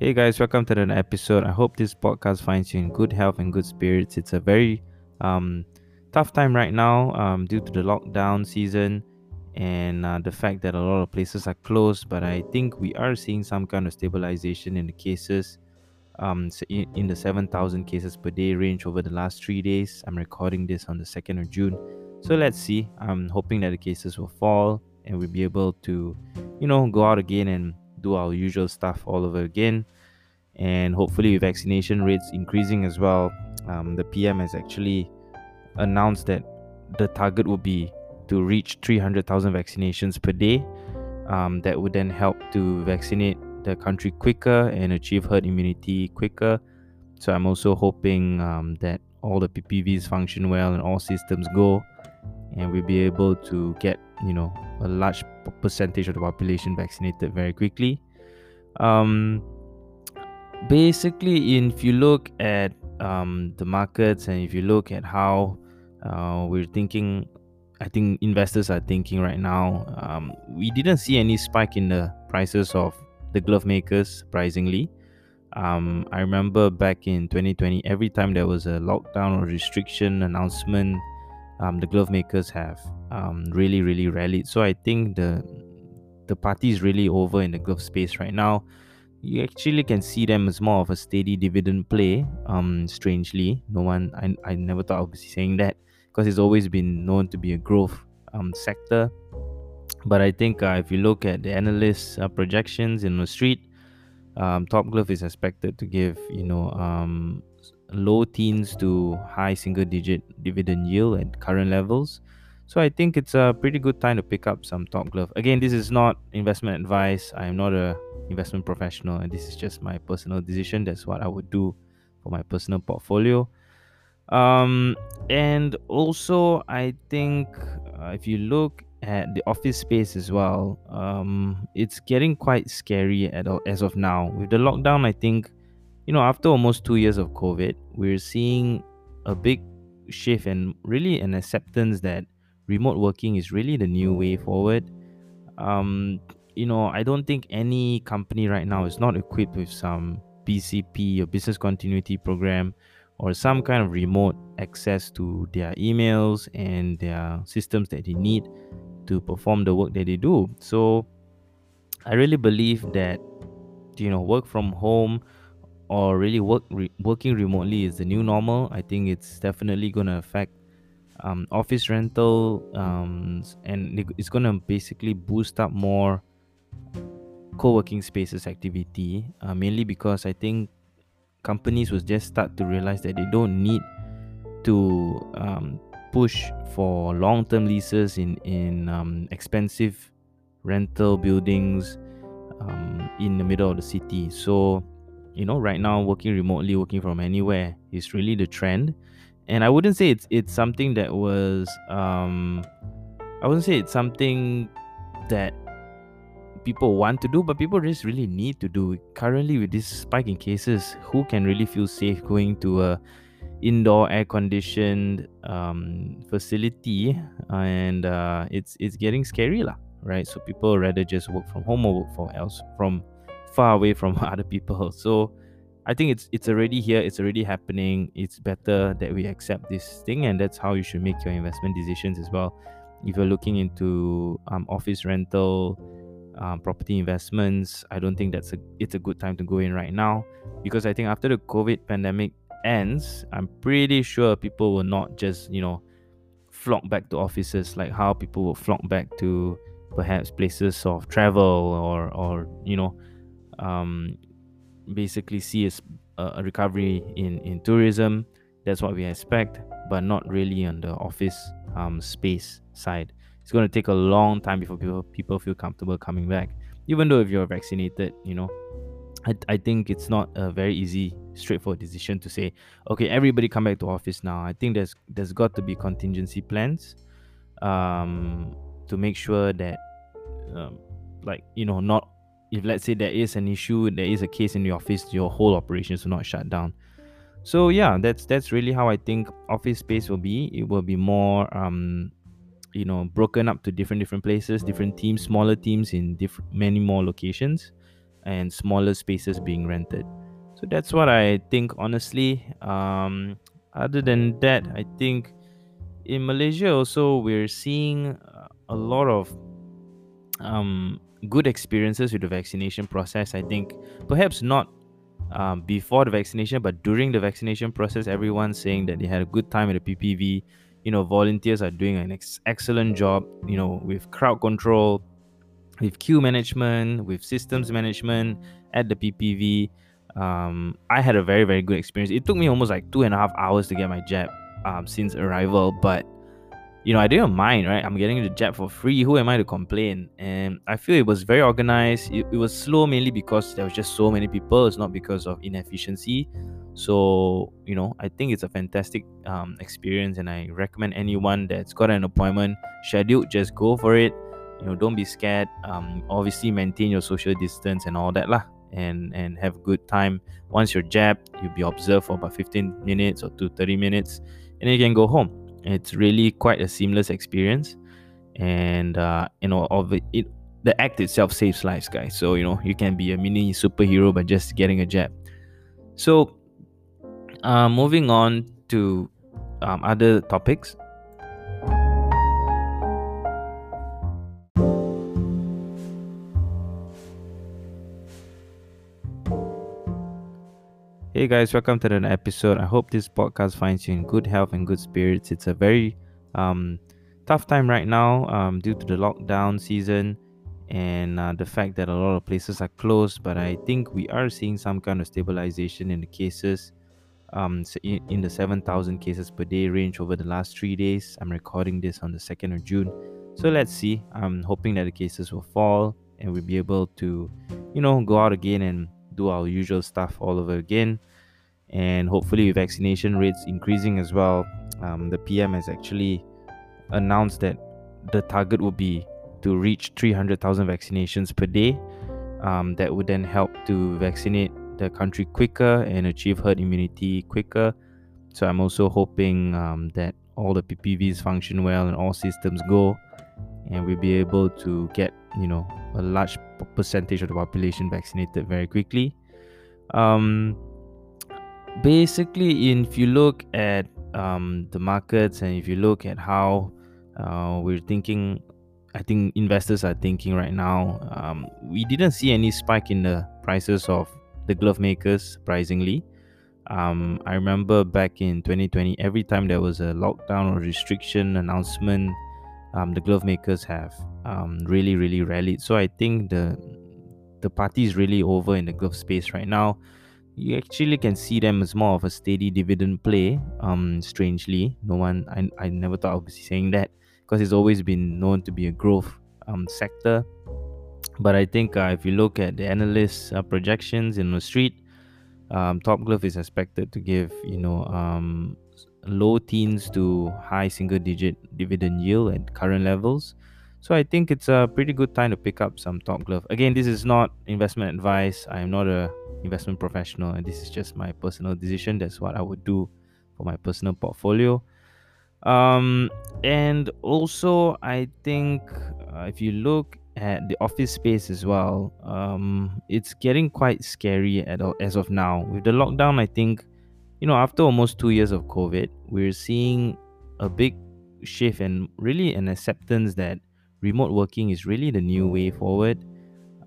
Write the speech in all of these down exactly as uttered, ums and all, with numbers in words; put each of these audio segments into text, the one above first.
Hey guys, welcome to another episode. I hope this podcast finds you in good health and good spirits. It's a very um, tough time right now um, due to the lockdown season and uh, the fact that a lot of places are closed. But I think we are seeing some kind of stabilization in the cases, um, in the seven thousand cases per day range over the last three days. I'm recording this on the second of June. So let's see. I'm hoping that the cases will fall and we'll be able to, you know, go out again and do our usual stuff all over again, and hopefully with vaccination rates increasing as well. Um, the P M has actually announced that the target will be to reach three hundred thousand vaccinations per day. Um, that would then help to vaccinate the country quicker and achieve herd immunity quicker. So I'm also hoping um, that all the P P Vs function well and all systems go, and we'll be able to get, you know, a large percentage of the population vaccinated very quickly. Um, basically, if you look at um, the markets and if you look at how uh, we're thinking, I think investors are thinking right now, um, we didn't see any spike in the prices of the glove makers, surprisingly. Um, I remember back in twenty twenty, every time there was a lockdown or restriction announcement, Um, the glove makers have um, really, really rallied. So I think the the party is really over in the glove space right now. You actually can see them as more of a steady dividend play. Um, strangely, no one I, I never thought I would be saying that, because it's always been known to be a growth um, sector. But I think uh, if you look at the analysts' uh, projections in the street, um, Top Glove is expected to give, you know, Um, low teens to high single digit dividend yield at current levels. So I think it's a pretty good time to pick up some Top Glove. Again, this is not investment advice. I am not a investment professional, and this is just my personal decision. That's what I would do for my personal portfolio. Um, and also I think uh, if you look at the office space as well, um, it's getting quite scary at all, as of now. With the lockdown, I think, you know, after almost two years of COVID, we're seeing a big shift and really an acceptance that remote working is really the new way forward. Um, you know, I don't think any company right now is not equipped with some B C P or business continuity program or some kind of remote access to their emails and their systems that they need to perform the work that they do. So I really believe that, you know, work from home or really work re- working remotely is the new normal. I think it's definitely going to affect um, office rental, um, and it's going to basically boost up more co-working spaces activity, uh, mainly because I think companies will just start to realize that they don't need to um, push for long-term leases in, in um, expensive rental buildings um, in the middle of the city. So, you know, right now, working remotely, working from anywhere is really the trend. And I wouldn't say it's it's something that was, um, I wouldn't say it's something that people want to do, but people just really need to do. Currently, with this spike in cases, who can really feel safe going to a indoor air-conditioned um, facility? And uh, it's it's getting scary lah, right? So people rather just work from home or work from else from far away from other people. So I think it's it's already here, it's already happening. It's better that we accept this thing, and that's how you should make your investment decisions as well. If you're looking into um, office rental, um, property investments, I don't think that's a it's a good time to go in right now, because I think after the COVID pandemic ends, I'm pretty sure people will not just, you know, flock back to offices like how people will flock back to perhaps places of travel or or you know, Um, basically see a, a recovery in, in tourism. That's what we expect, but not really on the office um, space side. It's going to take a long time before people people feel comfortable coming back, even though if you're vaccinated, you know, I, I think it's not a very easy, straightforward decision to say, okay, everybody come back to office now. I think there's there's got to be contingency plans um, to make sure that um, like, you know, not if let's say there is an issue, there is a case in the office, your whole operations will not shut down. So yeah, that's that's really how I think office space will be. It will be more, um, you know, broken up to different different places, different teams, smaller teams in different many more locations, and smaller spaces being rented. So that's what I think, honestly. Um, other than that, I think in Malaysia also we're seeing a lot of um, good experiences with the vaccination process. I think perhaps not um, before the vaccination, but during the vaccination process, everyone's saying that they had a good time at the P P V. You know, volunteers are doing an ex- excellent job, you know, with crowd control, with queue management, with systems management at the P P V. Um, I had a very, very good experience. It took me almost like two and a half hours to get my jab um, since arrival. But, you know, I didn't mind, right? I'm getting the jab for free. Who am I to complain? And I feel it was very organized. It, it was slow mainly because there was just so many people. It's not because of inefficiency. So, you know, I think it's a fantastic um, experience. And I recommend anyone that's got an appointment scheduled, just go for it. You know, don't be scared. Um, obviously, maintain your social distance and all that lah. And and have a good time. Once you're jabbed, you'll be observed for about fifteen minutes or to thirty minutes, and then you can go home. It's really quite a seamless experience, and uh, you know, of it, it, the act itself saves lives, guys. So you know, you can be a mini superhero by just getting a jab. So, uh, moving on to um, other topics. Hey guys, welcome to another episode. I hope this podcast finds you in good health and good spirits. It's a very um, tough time right now um, due to the lockdown season and uh, the fact that a lot of places are closed. But I think we are seeing some kind of stabilization in the cases, um, in the seven thousand cases per day range over the last three days. I'm recording this on the second of June. So let's see. I'm hoping that the cases will fall and we'll be able to, you know, go out again and do our usual stuff all over again, and hopefully with vaccination rates increasing as well. Um, the P M has actually announced that the target will be to reach three hundred thousand vaccinations per day. Um, that would then help to vaccinate the country quicker and achieve herd immunity quicker. So I'm also hoping um, that all the P P Vs function well and all systems go, and we'll be able to get, you know, a large percentage of the population vaccinated very quickly. Um, basically, in, if you look at um, the markets, and if you look at how uh, we're thinking, I think investors are thinking right now, um, we didn't see any spike in the prices of the glove makers, surprisingly. Um, I remember back in twenty twenty, every time there was a lockdown or restriction announcement, Um, the glove makers have um, really, really rallied. So I think the the party is really over in the glove space right now. You actually can see them as more of a steady dividend play. Um, strangely, no one I, I never thought I would be saying that, because it's always been known to be a growth um, sector. But I think uh, if you look at the analysts' uh, projections in the street, um, Top Glove is expected to give, you know, Um, low teens to high single digit dividend yield at current levels. So I think it's a pretty good time to pick up some Top Glove. Again, this is not investment advice. I am not a investment professional, and this is just my personal decision. That's what I would do for my personal portfolio. Um, and also I think uh, if you look at the office space as well, um, it's getting quite scary at all, as of now. With the lockdown, I think, you know, after almost two years of COVID, we're seeing a big shift and really an acceptance that remote working is really the new way forward.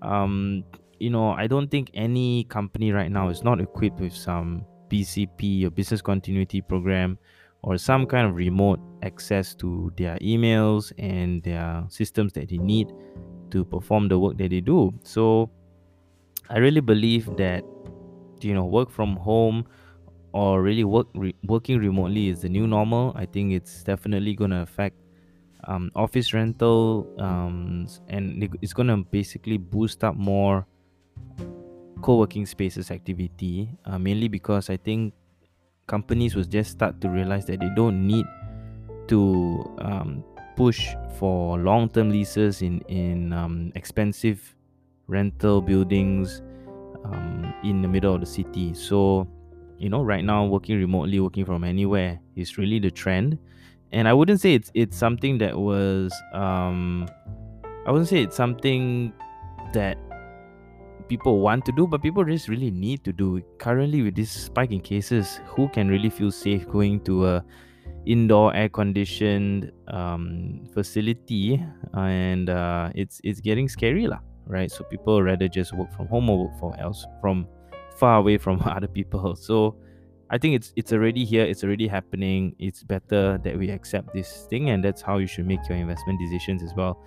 Um, you know, I don't think any company right now is not equipped with some B C P or business continuity program or some kind of remote access to their emails and their systems that they need to perform the work that they do. So I really believe that, you know, work from home or really work re- working remotely is the new normal. I think it's definitely going to affect um, office rental, um, and it's going to basically boost up more co-working spaces activity, uh, mainly because I think companies will just start to realize that they don't need to um, push for long-term leases in, in um, expensive rental buildings um, in the middle of the city. So, you know, right now, working remotely, working from anywhere is really the trend. And I wouldn't say it's it's something that was, um, I wouldn't say it's something that people want to do, but people just really need to do. Currently, with this spike in cases, who can really feel safe going to a indoor air-conditioned um, facility? And uh, it's it's getting scary lah, right? So people rather just work from home or work from else from far away from other people. So I think it's it's already here. It's already happening. It's better that we accept this thing, and that's how you should make your investment decisions as well.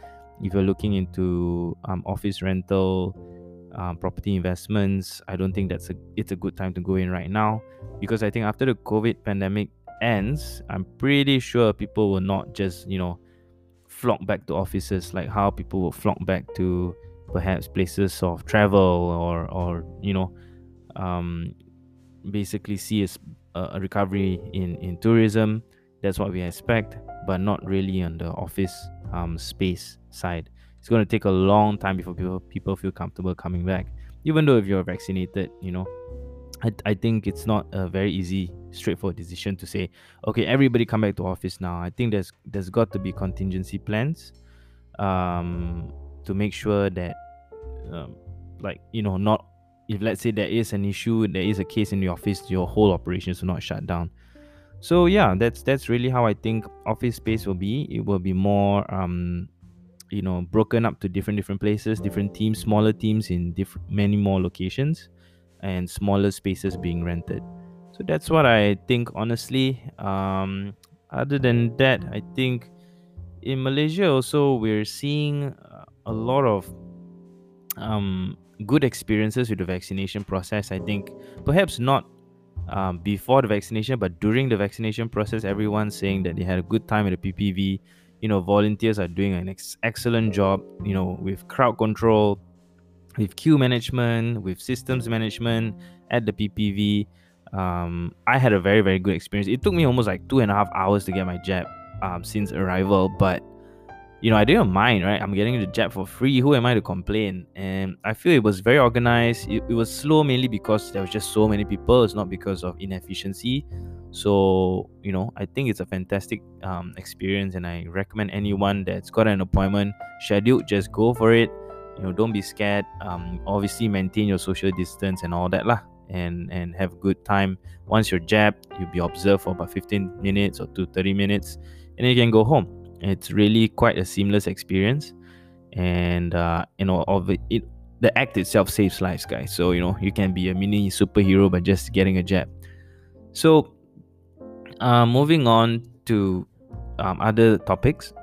If you're looking into um, office rental, um, property investments, I don't think that's a it's a good time to go in right now, because I think after the COVID pandemic ends, I'm pretty sure people will not just, you know, flock back to offices like how people will flock back to perhaps places of travel or or you know, um, basically see a, a recovery in in tourism. That's what we expect, but not really on the office um space side. It's going to take a long time before people people feel comfortable coming back, even though if you're vaccinated, you know, I, I think it's not a very easy, straightforward decision to say, okay, everybody come back to office now. I think there's there's got to be contingency plans um to make sure that um, like, you know, not if let's say there is an issue, there is a case in the office, your whole operations will not shut down. So yeah, that's that's really how I think office space will be. It will be more, um, you know, broken up to different different places, different teams, smaller teams in different, many more locations, and smaller spaces being rented. So that's what I think, honestly. Um, other than that, I think in Malaysia also we're seeing a lot of um, good experiences with the vaccination process. I think perhaps not Um, before the vaccination, but during the vaccination process, everyone's saying that they had a good time at the P P V. You know, volunteers are doing an ex- excellent job, you know, with crowd control, with queue management, with systems management at the P P V. Um, I had a very, very good experience. It took me almost like two and a half hours to get my jab um, since arrival, but you know, I didn't mind, right? I'm getting the jab for free. Who am I to complain? And I feel it was very organized. It, it was slow mainly because there was just so many people. It's not because of inefficiency. So, you know, I think it's a fantastic um, experience, and I recommend anyone that's got an appointment scheduled, just go for it. You know, don't be scared. Um, obviously, maintain your social distance and all that lah. And, and have a good time. Once you're jabbed, you'll be observed for about fifteen minutes or to thirty minutes. And then you can go home. It's really quite a seamless experience, and uh, you know, of it, it, the act itself saves lives, guys. So you know, you can be a mini superhero by just getting a jab. So, uh, moving on to um, other topics.